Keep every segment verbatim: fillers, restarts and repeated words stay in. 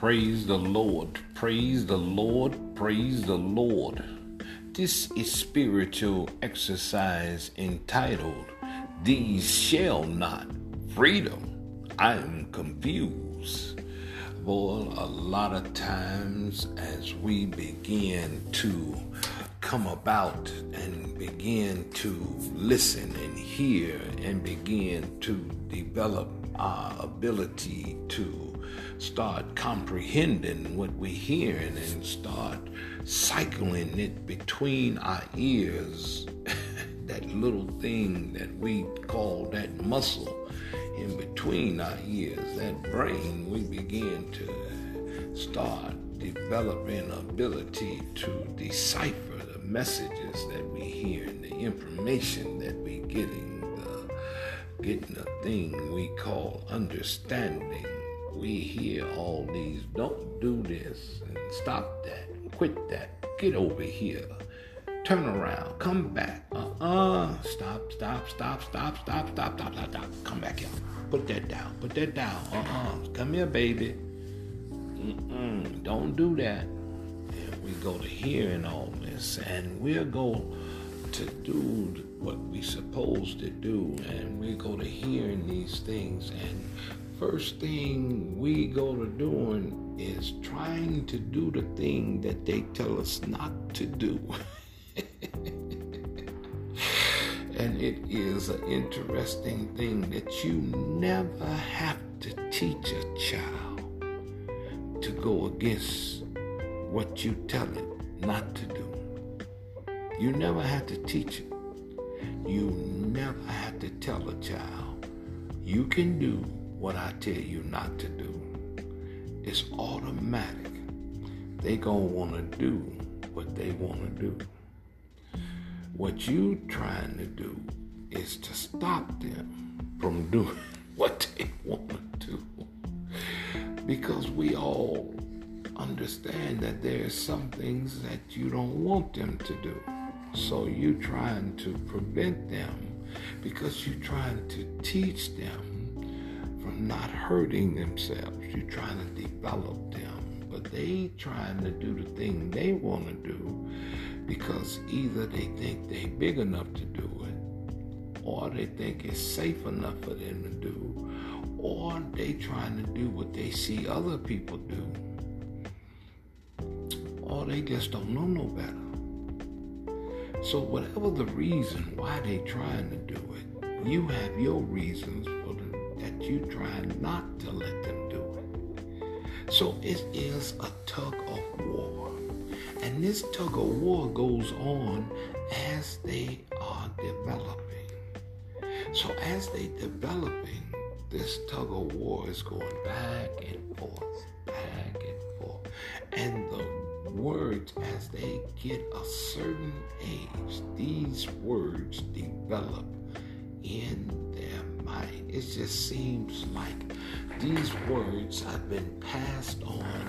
Praise the Lord, praise the Lord, praise the Lord. This is spiritual exercise entitled, These Shall Not Freedom. I am confused. Boy, a lot of times as we begin to come about and begin to listen and hear and begin to develop our ability to start comprehending what we're hearing and start cycling it between our ears, that little thing that we call that muscle in between our ears, that brain, we begin to start developing ability to decipher the messages that we hear and the information that we're getting, the, getting a thing we call understanding. We hear all these, don't do this, and stop that, quit that, get over here, turn around, come back, uh-uh, stop, stop, stop, stop, stop, stop, stop, stop, stop, come back here, put that down, put that down, uh-uh, come here, baby, mm-mm, don't do that. And we go to hearing all this, and we'll go to do what we supposed to do, and we go to hearing these things, and first thing we go to doing is trying to do the thing that they tell us not to do. And it is an interesting thing that you never have to teach a child to go against what you tell it not to do. You never have to teach it. You never have to tell a child, you can do what I tell you not to do. It's automatic. They gonna wanna do what they wanna do. What you trying to do is to stop them from doing what they wanna do. Because we all understand that there are some things that you don't want them to do. So you trying to prevent them because you trying to teach them from not hurting themselves. You're trying to develop them, but they trying to do the thing they want to do because either they think they big enough to do it, or they think it's safe enough for them to do, or they trying to do what they see other people do, or they just don't know no better. So whatever the reason why they trying to do it, you have your reasons for the that you try not to let them do it. So it is a tug of war. And this tug of war goes on as they are developing. So as they developing, this tug of war is going back and forth, back and forth. And the words, as they get a certain age, these words develop in their mind. It just seems like these words have been passed on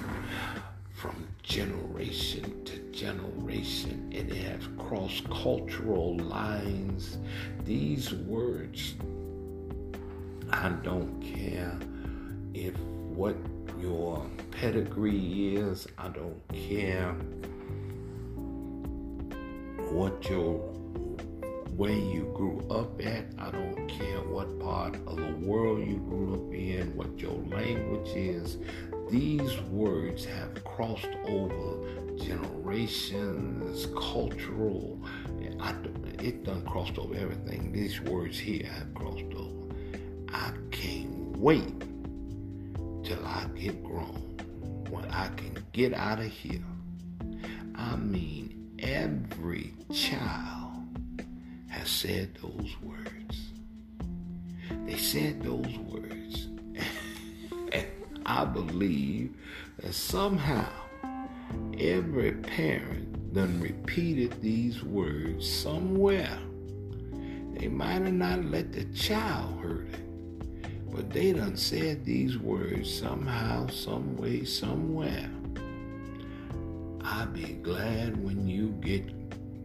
from generation to generation, and they have crossed cultural lines. These words, I don't care if what your pedigree is, I don't care what your where you grew up at, I don't care what part of the world you grew up in, what your language is, these words have crossed over generations, cultural, I, it done crossed over everything. These words here have crossed over. I can't wait till I get grown, when I can get out of here. I mean, every child has said those words. They said those words. And I believe that somehow every parent done repeated these words somewhere. They might have not let the child heard it, but they done said these words somehow, some way, somewhere. I be glad when you get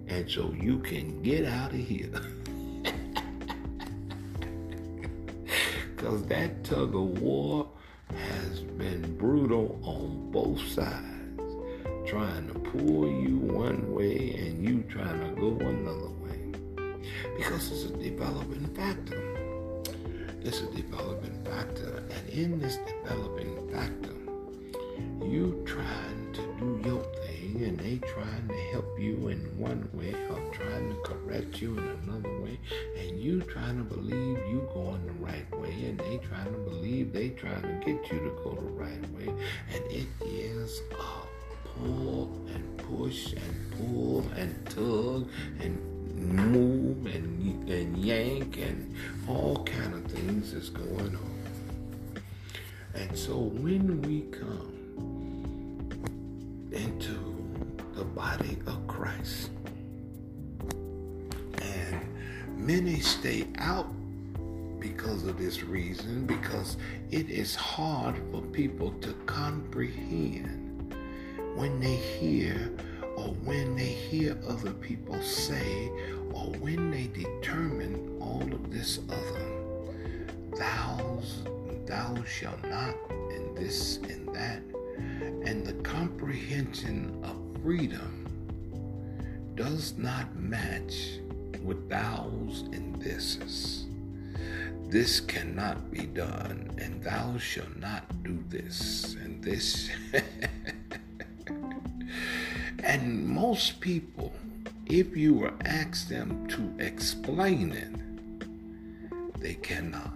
and so you can get out of here. Because that tug of war has been brutal on both sides, trying to pull you one way and you trying to go another way, because it's a developing factor. It's a developing factor, and in this developing factor, you trying to do your thing and they trying to help you in one way or trying to correct you in another way, and you trying to believe you going the right way and they trying to believe they trying to get you to go the right way, and it is a pull and push and pull and tug and move and, and yank and all kind of things is going on. And so when we come into the body of Christ, and many stay out because of this reason, because it is hard for people to comprehend when they hear, or when they hear other people say, or when they determine all of this other thou's thou shalt not, and this and that, and the comprehension of freedom does not match with thou's and this's. This cannot be done, and thou shalt not do this, and this. And most people, if you were asked them to explain it, they cannot.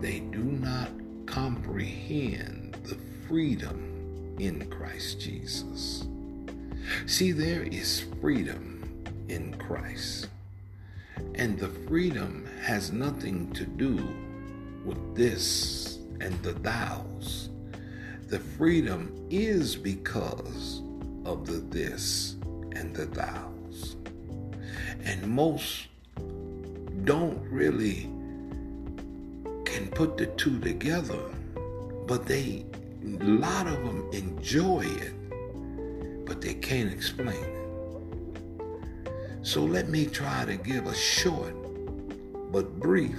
They do not comprehend the freedom in Christ Jesus. See, there is freedom in Christ, and the freedom has nothing to do with this and the thou's. The freedom is because of the this and the thou's, and most don't really can put the two together, but they, a lot of them enjoy it, but they can't explain it. So let me try to give a short but brief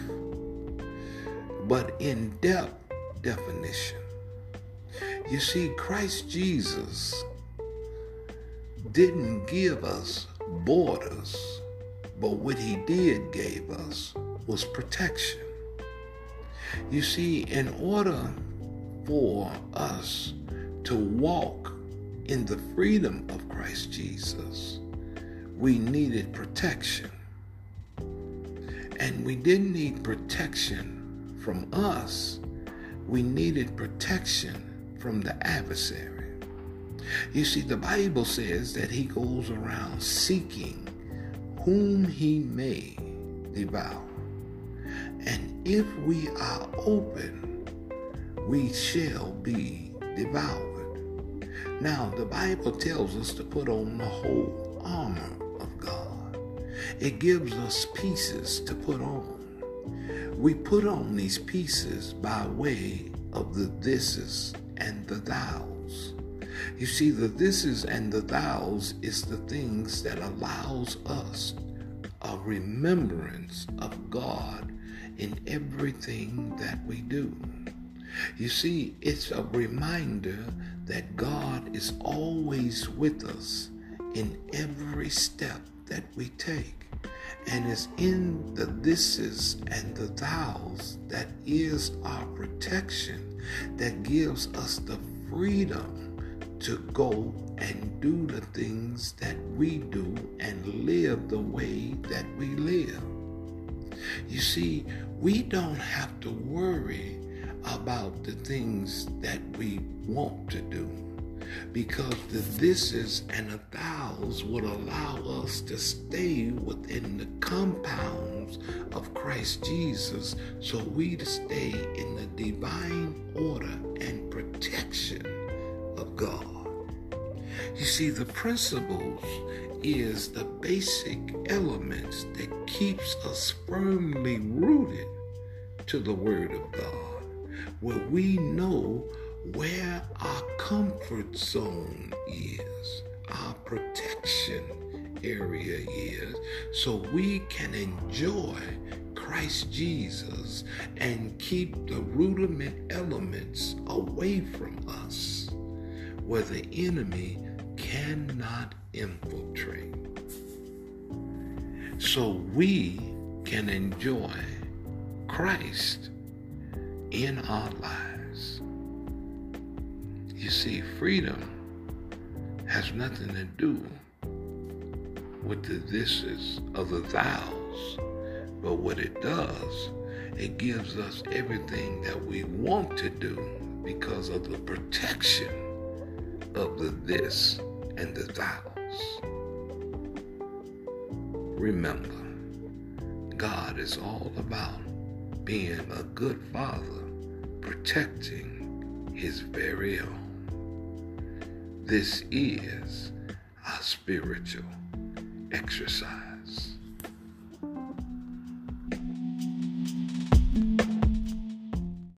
but in-depth definition. You see, Christ Jesus didn't give us borders, but what he did give us was protection. You see, in order for us to walk in the freedom of Christ Jesus, we needed protection. And we didn't need protection from us. We needed protection from the adversary. You see, the Bible says that he goes around seeking whom he may devour. And if we are open, we shall be devoured. Now, the Bible tells us to put on the whole armor of God. It gives us pieces to put on. We put on these pieces by way of the thises and the thou's. You see, the thises and the thou's is the things that allows us a remembrance of God in everything that we do. You see, it's a reminder that God is always with us in every step that we take. And it's in the thises and the thou's that is our protection, that gives us the freedom to go and do the things that we do and live the way that we live. You see, we don't have to worry about the things that we want to do, because the thises and the thou's would allow us to stay within the compounds of Christ Jesus, so we to stay in the divine order and protection of God. You see, the principles is the basic elements that keeps us firmly rooted to the Word of God, where we know where our comfort zone is, our protection area is, so we can enjoy Christ Christ Jesus and keep the rudiment elements away from us where the enemy cannot infiltrate, so we can enjoy Christ in our lives. You see, freedom has nothing to do with the thises of the thous, but what it does, it gives us everything that we want to do because of the protection of the this and the thous. Remember, God is all about being a good father, protecting his very own. This is our spiritual exercise.